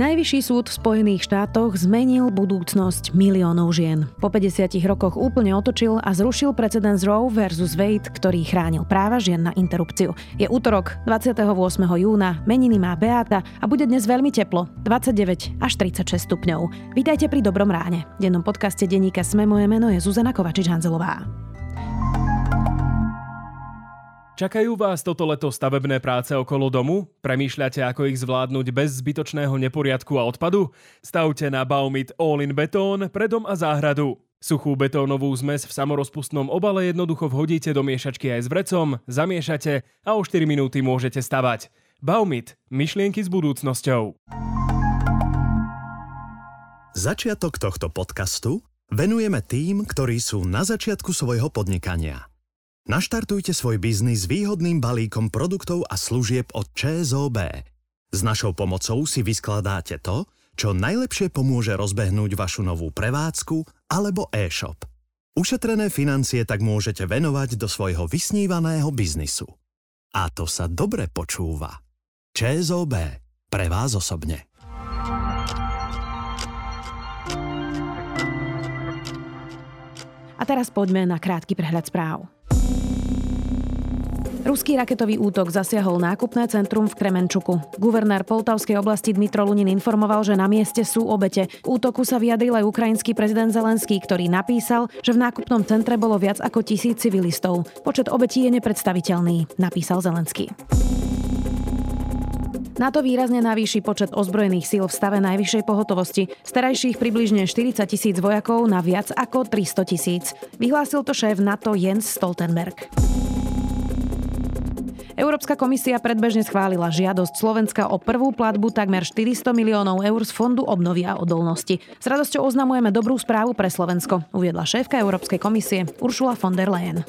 Najvyšší súd v Spojených štátoch zmenil budúcnosť miliónov žien. Po 50 rokoch úplne otočil a zrušil precedens Roe v. Wade, ktorý chránil práva žien na interrupciu. Je útorok, 28. júna, meniny má Beata a bude dnes veľmi teplo, 29 až 36 stupňov. Vítajte pri Dobrom ráne. V dennom podcaste denníka SME moje meno je Zuzana Kovačič-Hanzelová. Čakajú vás toto leto stavebné práce okolo domu? Premýšľate, ako ich zvládnuť bez zbytočného neporiadku a odpadu? Stavte na Baumit all-in betón pre dom a záhradu. Suchú betónovú zmes v samorozpustnom obale jednoducho vhodíte do miešačky aj s vrecom, zamiešate a o 4 minúty môžete stavať. Baumit. Myšlienky s budúcnosťou. Začiatok tohto podcastu venujeme tým, ktorí sú na začiatku svojho podnikania. Naštartujte svoj biznis výhodným balíkom produktov a služieb od ČSOB. S našou pomocou si vyskladáte to, čo najlepšie pomôže rozbehnúť vašu novú prevádzku alebo e-shop. Ušetrené financie tak môžete venovať do svojho vysnívaného biznisu. A to sa dobre počúva. ČSOB. Pre vás osobne. A teraz poďme na krátky prehľad správ. Ruský raketový útok zasiahol nákupné centrum v Kremenčuku. Guvernér Poltavskej oblasti Dmitro Lunin informoval, že na mieste sú obete. K útoku sa vyjadril aj ukrajinský prezident Zelenský, ktorý napísal, že v nákupnom centre bolo viac ako 1000 civilistov. Počet obetí je nepredstaviteľný, napísal Zelenský. NATO výrazne navýši počet ozbrojených síl v stave najvyššej pohotovosti, z terajších približne 40 000 vojakov na viac ako 300 000. Vyhlásil to šéf NATO Jens Stoltenberg. Európska komisia predbežne schválila žiadosť Slovenska o prvú platbu takmer 400 miliónov eur z Fondu obnovy a odolnosti. S radosťou oznamujeme dobrú správu pre Slovensko, uviedla šéfka Európskej komisie Ursula von der Leyen.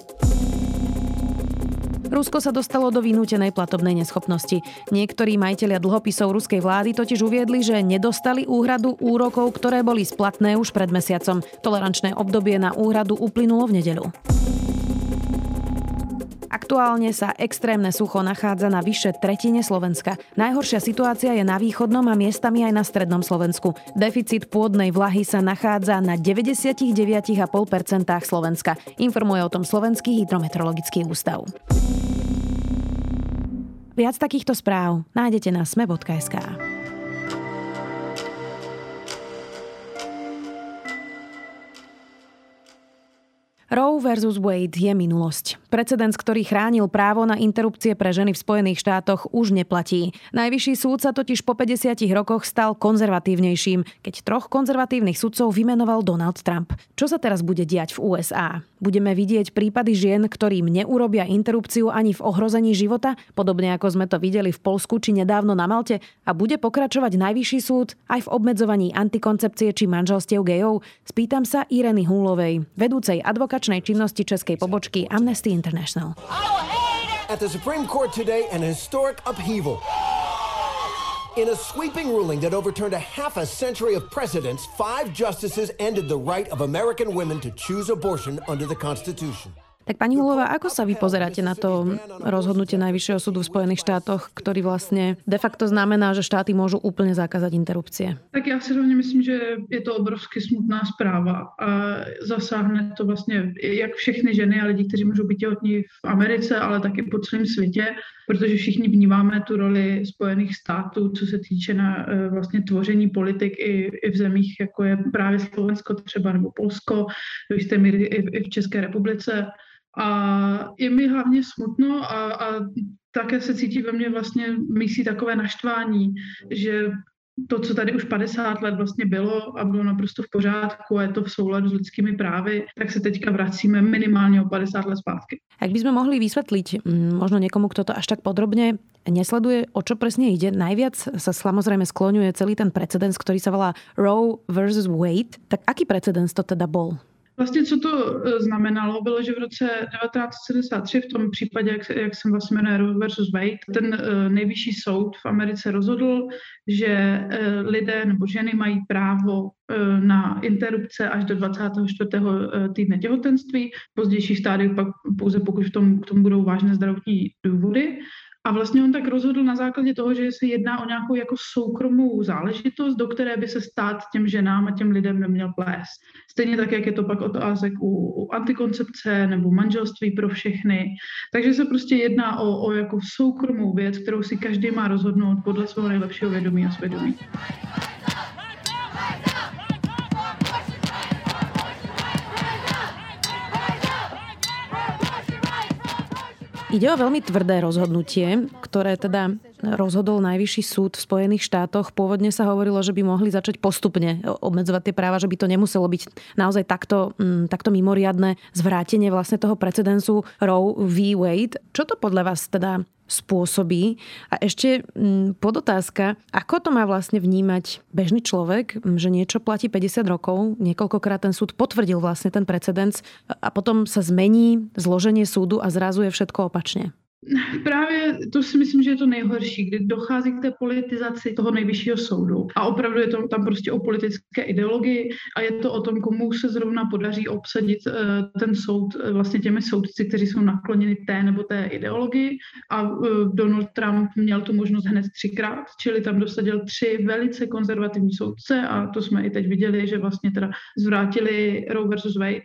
Rusko sa dostalo do vynútenej platobnej neschopnosti. Niektorí majitelia dlhopisov ruskej vlády totiž uviedli, že nedostali úhradu úrokov, ktoré boli splatné už pred mesiacom. Tolerančné obdobie na úhradu uplynulo v nedeľu. Aktuálne sa extrémne sucho nachádza na vyše tretine Slovenska. Najhoršia situácia je na východnom a miestami aj na strednom Slovensku. Deficit pôdnej vlahy sa nachádza na 99,5% Slovenska. Informuje o tom Slovenský hydrometeorologický ústav. Viac takýchto správ nájdete na sme.sk. Roe v. Wade je minulosť. Precedens, ktorý chránil právo na interrupcie pre ženy v Spojených štátoch, už neplatí. Najvyšší súd sa totiž po 50 rokoch stal konzervatívnejším, keď 3 konzervatívnych sudcov vymenoval Donald Trump. Čo sa teraz bude diať v USA? Budeme vidieť prípady žien, ktorým neurobia interrupciu ani v ohrození života, podobne ako sme to videli v Poľsku či nedávno na Malte, a bude pokračovať najvyšší súd aj v obmedzovaní antikoncepcie či manželstiev gejov? Spýtam sa Ireny Hulovej, vedúcej advokáčnej činnosti českej pobočky Amnesty International. At the Supreme Court today, an historic upheaval. In a sweeping ruling that overturned a half a century of precedents, 5 justices ended the right of American women to choose abortion under the Constitution. Tak pani Hulová, ako sa vy pozeráte na to rozhodnutie Najvyššieho súdu v Spojených štátoch, ktorý vlastne de facto znamená, že štáty môžu úplne zakázať interrupcie? Tak ja si rovne myslím, že je to obrovsky smutná správa a zasáhne to vlastně jak všechny ženy a lidi, kteří můžou být těhotní v Americe, ale taky po celém světě, protože všichni vnímáme tu roli Spojených států, co se týče na vlastně tvoření politik i v zemích, jako je právě Slovensko třeba nebo Polsko, do jisté míry i v České republice. A je mi hlavně smutno a také se cítí ve mně vlastně mísí takové naštvání, že to, co tady už 50 let vlastně bylo a bylo naprosto v pořádku a je to v souladu s lidskými právy, tak se teďka vracíme minimálně o 50 let zpátky. Jak bychom mohli vysvetliť možno někomu, kdo to až tak podrobně nesleduje, o čo presne ide? Najviac sa samozrejme skloňuje celý ten precedens, ktorý sa volá Roe versus Wade. Tak aký precedens to teda bol? Vlastně co to znamenalo, bylo, že v roce 1973 v tom případě, jak jsem vlastně jmenuje Roe vs. Wade, ten nejvyšší soud v Americe rozhodl, že lidé nebo ženy mají právo na interrupce až do 24. týdne těhotenství, pozdější stádiu pak pouze pokud k tomu budou vážné zdravotní důvody. A vlastně on tak rozhodl na základě toho, že se jedná o nějakou jako soukromou záležitost, do které by se stát těm ženám a těm lidem neměl plést. Stejně tak, jak je to pak otázek u antikoncepce nebo manželství pro všechny. Takže se prostě jedná o jako soukromou věc, kterou si každý má rozhodnout podle svého nejlepšího vědomí a svědomí. Ide o veľmi tvrdé rozhodnutie, ktoré teda rozhodol Najvyšší súd v Spojených štátoch. Pôvodne sa hovorilo, že by mohli začať postupne obmedzovať tie práva, že by to nemuselo byť naozaj takto mimoriadne zvrátenie vlastne toho precedensu Roe v. Wade. Čo to podľa vás teda spôsobí? A ešte podotázka, ako to má vlastne vnímať bežný človek, že niečo platí 50 rokov, niekoľkokrát ten súd potvrdil vlastne ten precedens a potom sa zmení zloženie súdu a zrazu je všetko opačne. Právě to si myslím, že je to nejhorší, kdy dochází k té politizaci toho Nejvyššího soudu. A opravdu je to tam prostě o politické ideologii a je to o tom, komu se zrovna podaří obsadit ten soud vlastně těmi soudci, kteří jsou nakloněni té nebo té ideologii. A Donald Trump měl tu možnost hned 3krát, čili tam dosadil 3 velice konzervativní soudce a to jsme i teď viděli, že vlastně teda zvrátili Roe versus Wade.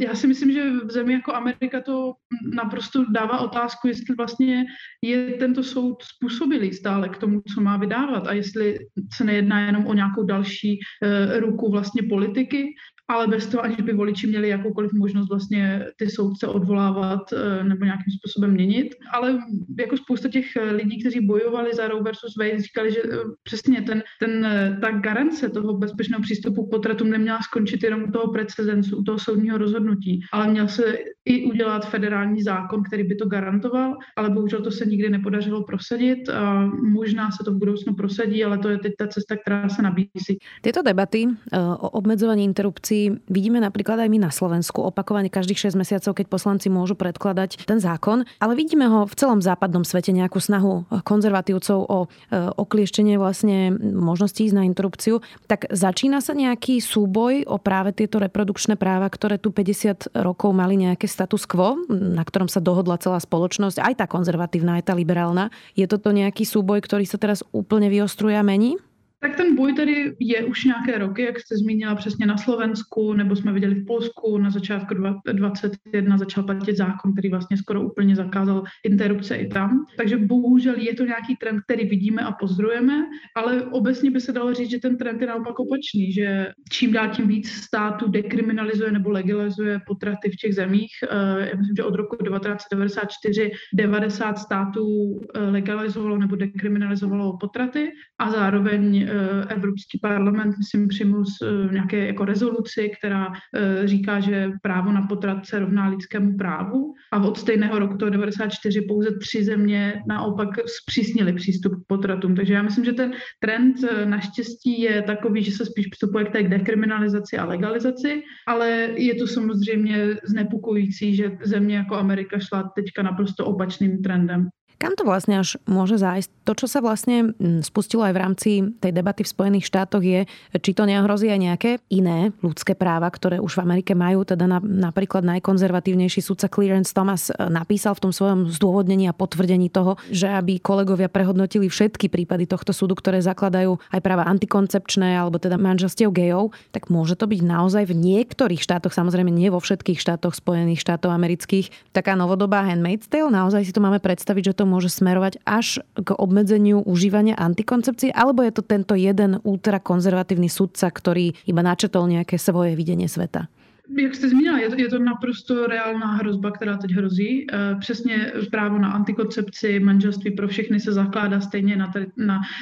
Já si myslím, že v zemi jako Amerika to naprosto dává otázku, jestli vlastně je tento soud způsobilý stále k tomu, co má vydávat a jestli se nejedná jenom o nějakou další ruku vlastně politiky, ale bez toho, aniž by voliči měli jakoukoliv možnost vlastně ty soudce odvolávat nebo nějakým způsobem měnit. Ale jako spousta těch lidí, kteří bojovali za Roe versus Wade, říkali, že přesně ta garance toho bezpečného přístupu k potratům neměla skončit jenom u toho precedensu, u toho soudního rozhodnutí, ale měl se i udělat federální zákon, který by to garantoval, ale bohužel to se nikdy nepodařilo prosadit. A možná se to v budoucnu prosadí, ale to je teď ta cesta, která se nabízí. Tyto debaty o obmedzování interrupcí vidíme napríklad aj my na Slovensku opakovane každých 6 mesiacov, keď poslanci môžu predkladať ten zákon, ale vidíme ho v celom západnom svete nejakú snahu konzervatívcov o oklieštenie vlastne možností ísť na interrupciu. Tak začína sa nejaký súboj o práve tieto reprodukčné práva, ktoré tu 50 rokov mali nejaké status quo, na ktorom sa dohodla celá spoločnosť, aj tá konzervatívna, aj tá liberálna. Je toto nejaký súboj, ktorý sa teraz úplne vyostruje a mení? Tak ten boj tady je už nějaké roky, jak jste zmínila přesně na Slovensku, nebo jsme viděli v Polsku na začátku 2021 začal platit zákon, který vlastně skoro úplně zakázal interrupce i tam. Takže bohužel je to nějaký trend, který vidíme a pozorujeme, ale obecně by se dalo říct, že ten trend je naopak opačný, že čím dál tím víc států dekriminalizuje nebo legalizuje potraty v těch zemích. Já myslím, že od roku 1994 90 států legalizovalo nebo dekriminalizovalo potraty a zároveň Evropský parlament, myslím, přijmul nějaké jako rezoluci, která říká, že právo na potrat se rovná lidskému právu. A od stejného roku toho 1994 pouze 3 země naopak zpřísnily přístup k potratům. Takže já myslím, že ten trend naštěstí je takový, že se spíš přistupuje k té dekriminalizaci a legalizaci, ale je to samozřejmě znepokojící, že země jako Amerika šla teďka naprosto opačným trendem. Kam to vlastne až môže zájsť? To, čo sa vlastne spustilo aj v rámci tej debaty v Spojených štátoch je, či to neohrozí aj nejaké iné ľudské práva, ktoré už v Amerike majú. Teda napríklad najkonzervatívnejší sudca Clarence Thomas napísal v tom svojom zdôvodnení a potvrdení toho, že aby kolegovia prehodnotili všetky prípady tohto súdu, ktoré zakladajú aj práva antikoncepčné alebo teda manželstiev gejov, tak môže to byť naozaj v niektorých štátoch, samozrejme nie vo všetkých štátoch Spojených štátov amerických, taká novodobá Handmaid's Tale. Naozaj si to máme predstaviť, že to môže smerovať až k obmedzeniu užívania antikoncepcie, alebo je to tento jeden ultrakonzervatívny sudca, ktorý iba načetol nejaké svoje videnie sveta? Jak jste zmínila, je to naprosto reálná hrozba, která teď hrozí. Přesně právo na antikoncepci, manželství pro všechny se zakládá stejně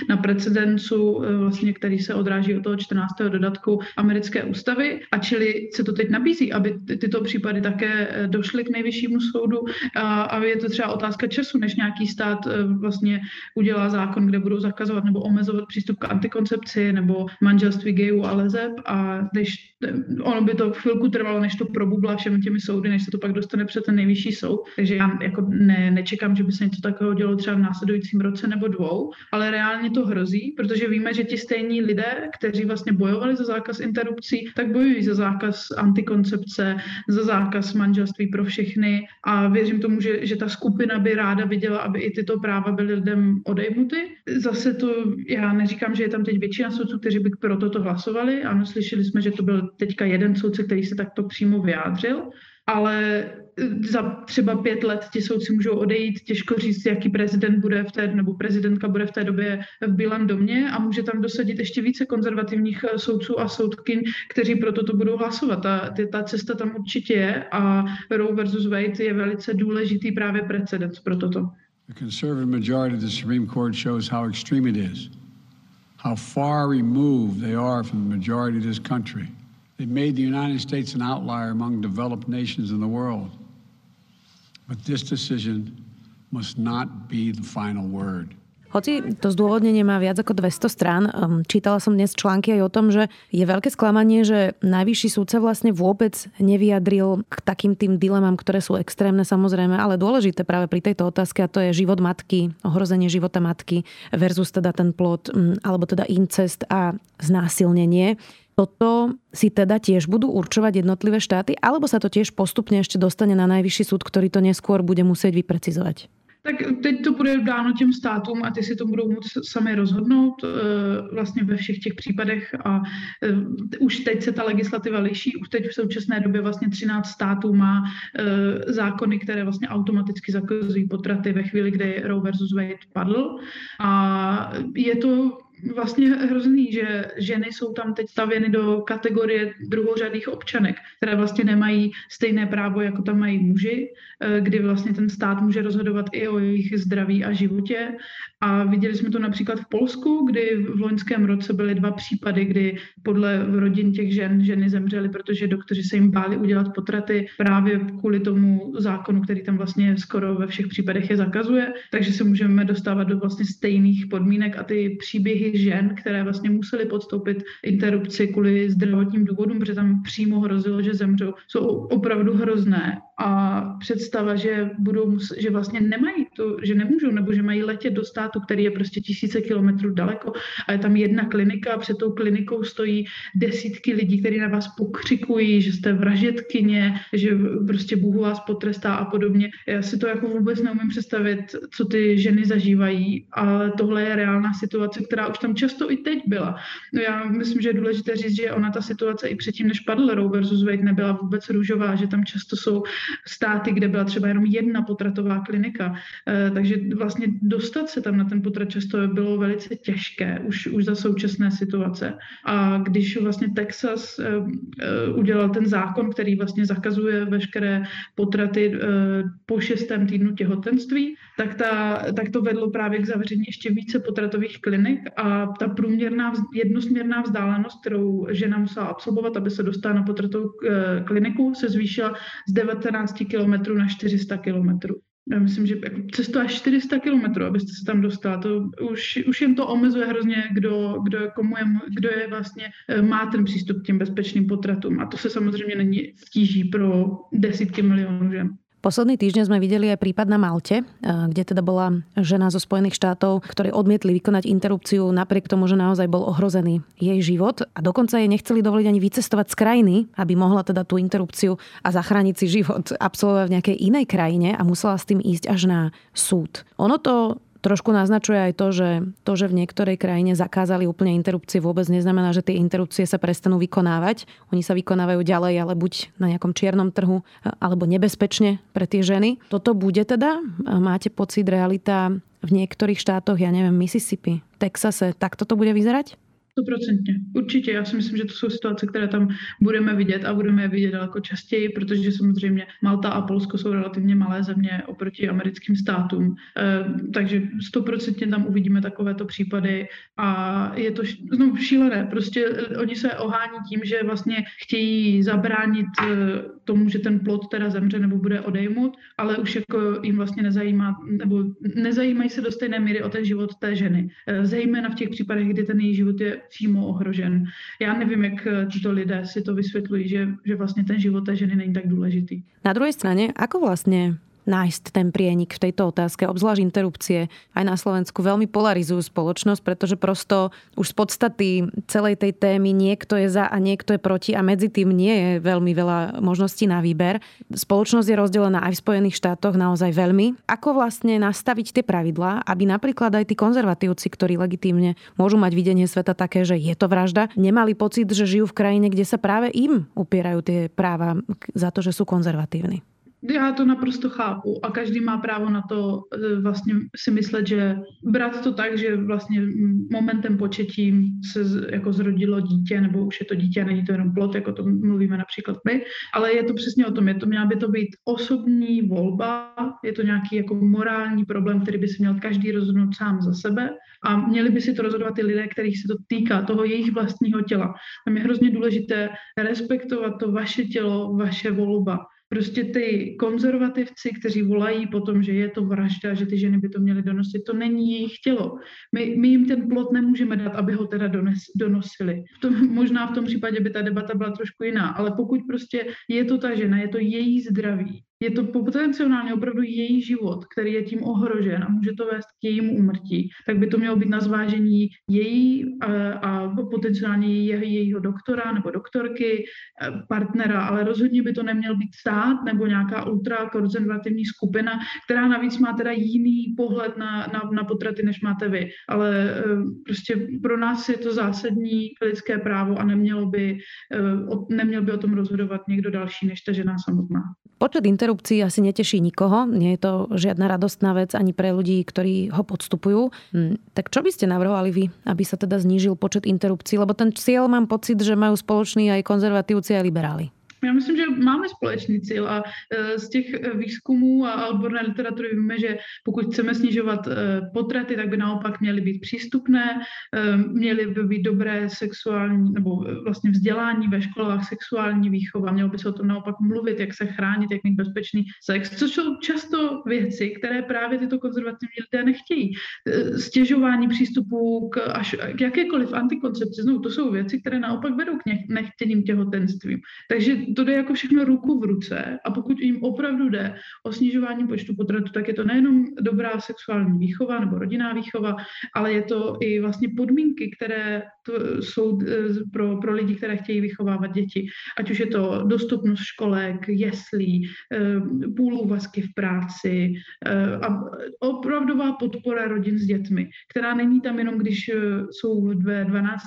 na precedencu, vlastně, který se odráží od toho 14. dodatku americké ústavy. A čili se to teď nabízí, aby tyto případy také došly k Nejvyššímu soudu. A je to třeba otázka času, než nějaký stát vlastně udělá zákon, kde budou zakazovat nebo omezovat přístup k antikoncepci nebo manželství gejů a lezeb. A když ono by to chvilku trvalo, než to probubla všemi těmi soudy, než se to pak dostane před ten nejvyšší soud. Takže já jako nečekám, že by se něco takového dělo třeba v následujícím roce nebo dvou, ale reálně to hrozí, protože víme, že ti stejní lidé, kteří vlastně bojovali za zákaz interrupcí, tak bojují za zákaz antikoncepce, za zákaz manželství pro všechny a věřím tomu, že ta skupina by ráda viděla, aby i tyto práva byly lidem odejmuty. Zase to, já neříkám, že je tam teď většina soudců, kteří by pro toto hlasovali. Ano, slyšeli jsme, že to byl teďka jeden soudce, který se takto přímo vyjádřil, ale za třeba 5 let ti soudci můžou odejít, těžko říct, jaký prezident bude v té, nebo prezidentka bude v té době v Bílém domě a může tam dosadit ještě více konzervativních soudců a soudkyň, kteří pro toto budou hlasovat. Ta cesta tam určitě je a Roe versus Wade je velice důležitý právě precedens pro toto. The conservative majority of the Supreme Court shows how extreme it is, how far removed they are from the majority of this country. They made the United States an outlier among developed nations in the world. But this decision must not be the final word. Hoci to zdôvodnenie má viac ako 200 strán, čítala som dnes články aj o tom, že je veľké sklamanie, že najvyšší súd sa vlastne vôbec nevyjadril k takým tým dilemám, ktoré sú extrémne samozrejme, ale dôležité práve pri tejto otázke, a to je život matky, ohrozenie života matky versus teda ten plod, alebo teda incest a znásilnenie. Toto si teda tiež budú určovať jednotlivé štáty, alebo sa to tiež postupne ešte dostane na najvyšší súd, ktorý to neskôr bude musieť vyprecizovať? Tak teď to bude dáno těm státům a ty si to budou moct sami rozhodnout vlastně ve všech těch případech a už teď se ta legislativa liší, už teď v současné době vlastně 13 států má zákony, které vlastně automaticky zakazují potraty ve chvíli, kdy Roe versus Wade padl a je to vlastně hrozný, že ženy jsou tam teď stavěny do kategorie druhořadých občanek, které vlastně nemají stejné právo, jako tam mají muži, kdy vlastně ten stát může rozhodovat i o jejich zdraví a životě. A viděli jsme to například v Polsku, kdy v loňském roce byly 2 případy, kdy podle rodin těch žen ženy zemřely, protože doktoři se jim báli udělat potraty právě kvůli tomu zákonu, který tam vlastně skoro ve všech případech je zakazuje. Takže se můžeme dostávat do vlastně stejných podmínek a ty příběhy žen, které vlastně musely podstoupit interrupci kvůli zdravotním důvodům, protože tam přímo hrozilo, že zemřou, jsou opravdu hrozné. A představa, že vlastně nemají to, že nemůžou, nebo že mají letět do státu, který je prostě tisíce kilometrů daleko a je tam jedna klinika a před tou klinikou stojí desítky lidí, kteří na vás pokřikují, že jste vražedkyně, že prostě Bůh vás potrestá a podobně. Já si to jako vůbec neumím představit, co ty ženy zažívají, ale tohle je reálná situace, která už tam často i teď byla. No já myslím, že je důležité říct, že ona ta situace i předtím, než padl Roe versus Wade, nebyla vůbec růžová, že tam často jsou státy, kde byla třeba jenom jedna potratová klinika. Takže vlastně dostat se tam na ten potrat často bylo velice těžké, už za současné situace. A když vlastně Texas udělal ten zákon, který vlastně zakazuje veškeré potraty po 6. týdnu těhotenství, tak to vedlo právě k zavření ještě více potratových klinik a ta průměrná jednosměrná vzdálenost, kterou žena musela absolvovat, aby se dostala na potratovou kliniku, se zvýšila z 19 kilometrů na 400 kilometrů. Já myslím, že cestu až 400 kilometrů, abyste se tam dostala, to už jen to omezuje hrozně, kdo je vlastně má ten přístup k těm bezpečným potratům. A to se samozřejmě není stíží pro desítky milionů žen. Posledný týždeň sme videli aj prípad na Malte, kde teda bola žena zo Spojených štátov, ktorí odmietli vykonať interrupciu napriek tomu, že naozaj bol ohrozený jej život a dokonca jej nechceli dovoliť ani vycestovať z krajiny, aby mohla teda tú interrupciu a zachrániť si život absolvovať v nejakej inej krajine a musela s tým ísť až na súd. Ono to trošku naznačuje aj to, že v niektorej krajine zakázali úplne interrupcie, vôbec neznamená, že tie interrupcie sa prestanú vykonávať. Oni sa vykonávajú ďalej, ale buď na nejakom čiernom trhu, alebo nebezpečne pre tie ženy. Toto bude teda, máte pocit, realita v niektorých štátoch, ja neviem, Mississippi, Texase, takto to bude vyzerať? 100%. Určitě. Já si myslím, že to jsou situace, které tam budeme vidět a budeme je vidět daleko častěji, protože samozřejmě Malta a Polsko jsou relativně malé země oproti americkým státům. Takže 100% tam uvidíme takovéto případy a je to šílené. Prostě oni se ohání tím, že vlastně chtějí zabránit tomu, že ten plod teda zemře nebo bude odejmut, ale už jako jim vlastně nezajímá, nebo nezajímají se do stejné míry o ten život té ženy. Zejména v těch případech, kdy ten její život je přímo ohrožen. Já nevím, jak tyto lidé si to vysvětlují, že vlastně ten život té ženy není tak důležitý. Na druhé straně, ako vlastně nájsť ten prienik v tejto otázke, obzvlášť interrupcie aj na Slovensku veľmi polarizujú spoločnosť, pretože prosto už z podstaty celej tej témy niekto je za a niekto je proti a medzi tým nie je veľmi veľa možností na výber. Spoločnosť je rozdelená aj v Spojených štátoch naozaj veľmi. Ako vlastne nastaviť tie pravidlá, aby napríklad aj tí konzervatívci, ktorí legitímne môžu mať videnie sveta také, že je to vražda, nemali pocit, že žijú v krajine, kde sa práve im upierajú tie práva za to, že sú konzervatívni? Já to naprosto chápu a každý má právo na to vlastně si myslet, že brát to tak, že vlastně momentem početí se jako zrodilo dítě, nebo už je to dítě a není to jenom plod, jako to mluvíme například my, ale je to přesně o tom, měla by to být osobní volba, je to nějaký jako morální problém, který by si měl každý rozhodnout sám za sebe a měli by si to rozhodovat ty lidé, kterých se to týká, toho jejich vlastního těla. Tam je hrozně důležité respektovat to vaše tělo, vaše volba. Prostě ty konzervativci, kteří volají po tom, že je to vražda, že ty ženy by to měly donosit, to není jejich tělo. My jim ten plod nemůžeme dát, aby ho teda donosili. Možná v tom případě by ta debata byla trošku jiná, ale pokud prostě je to ta žena, je to její zdraví, je to potenciálně opravdu její život, který je tím ohrožen a může to vést k jejímu úmrtí, tak by to mělo být na zvážení její a potenciálně jejího doktora nebo doktorky, partnera, ale rozhodně by to neměl být stát nebo nějaká ultrakonzervativní skupina, která navíc má teda jiný pohled na potraty, než máte vy. Ale prostě pro nás je to zásadní lidské právo a neměl by o tom rozhodovat někdo další, než ta žena samotná. Počet interrupcií asi neteší nikoho, nie je to žiadna radostná vec ani pre ľudí, ktorí ho podstupujú. Tak čo by ste navrhovali vy, aby sa teda znížil počet interrupcií? Lebo ten cieľ mám pocit, že majú spoločný aj konzervatívci, aj liberáli. Já myslím, že máme společný cíl a z těch výzkumů a odborné literatury víme, že pokud chceme snižovat potraty, tak by naopak měly být přístupné, měly by být dobré sexuální nebo vlastně vzdělání ve školách, sexuální výchova, mělo by se o tom naopak mluvit, jak se chránit, jak mít bezpečný sex, což jsou často věci, které právě tyto konzervativní lidé nechtějí. Stěžování přístupu až k jakékoliv antikoncepci, znovu, to jsou věci, které naopak vedou k nechtěným těhotenstvím. Takže to jde jako všechno ruku v ruce a pokud jim opravdu jde o snižování počtu potratů, tak je to nejenom dobrá sexuální výchova nebo rodinná výchova, ale je to i vlastně podmínky, které jsou pro lidi, které chtějí vychovávat děti. Ať už je to dostupnost školek, jeslí, půlúvazky v práci a opravdová podpora rodin s dětmi, která není tam jenom, když jsou ve 12.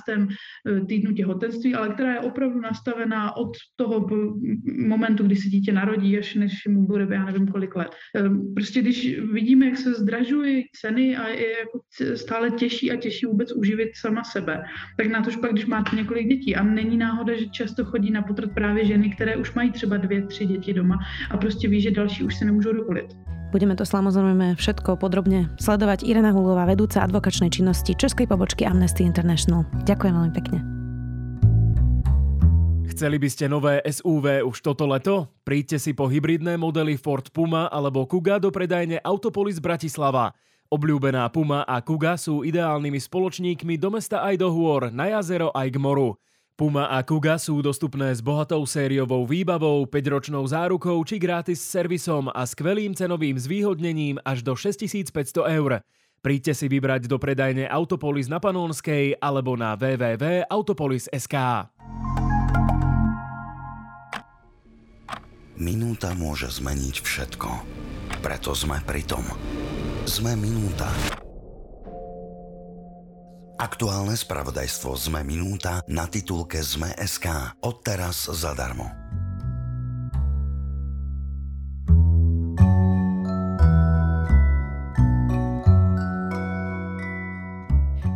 týdnu těhotenství, ale která je opravdu nastavená od toho momentu, kdy se dítě narodí, až než mu bude, já nevím kolik let. Prostě když vidíme, jak se zdražují ceny a je jako stále těžší a těžší vůbec uživit sama sebe, tak na to špak, když máte několik dětí. A není náhoda, že často chodí na potrat právě ženy, které už mají třeba 2-3 děti doma a prostě ví, že další už se nemůžou dovolit. Budeme to samozrejme všetko podrobne sledovať. Irena Hulová, vedúca advokačnej činnosti českej pobočky Amnesty International. Ďakujem veľmi pekne. Chceli by ste nové SUV už toto leto? Príďte si po hybridné modely Ford Puma alebo Kuga do predajne Autopolis Bratislava. Obľúbená Puma a Kuga sú ideálnymi spoločníkmi do mesta aj do hôr, na jazero aj k moru. Puma a Kuga sú dostupné s bohatou sériovou výbavou, 5-ročnou zárukou či gratis servisom a skvelým cenovým zvýhodnením až do 6500 eur. Príďte si vybrať do predajne Autopolis na Panonskej alebo na www.autopolis.sk. Minúta môže zmeniť všetko. Preto sme pri tom. Sme minúta. Aktuálne spravodajstvo Sme minúta na titulke Sme.sk. Odteraz zadarmo.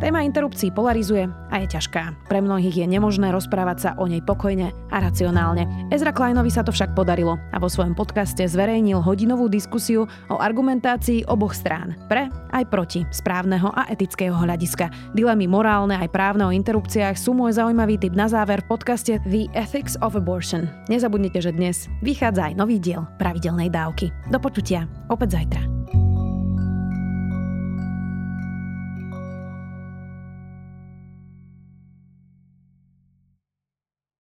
Téma interrupcií polarizuje a je ťažká. Pre mnohých je nemožné rozprávať sa o nej pokojne a racionálne. Ezra Kleinovi sa to však podarilo a vo svojom podcaste zverejnil hodinovú diskusiu o argumentácii oboch strán. Pre aj proti správneho a etického hľadiska. Dilemy morálne aj právne o interrupciách sú môj zaujímavý tip na záver v podcaste The Ethics of Abortion. Nezabudnite, že dnes vychádza aj nový diel pravidelnej dávky. Do počutia opäť zajtra.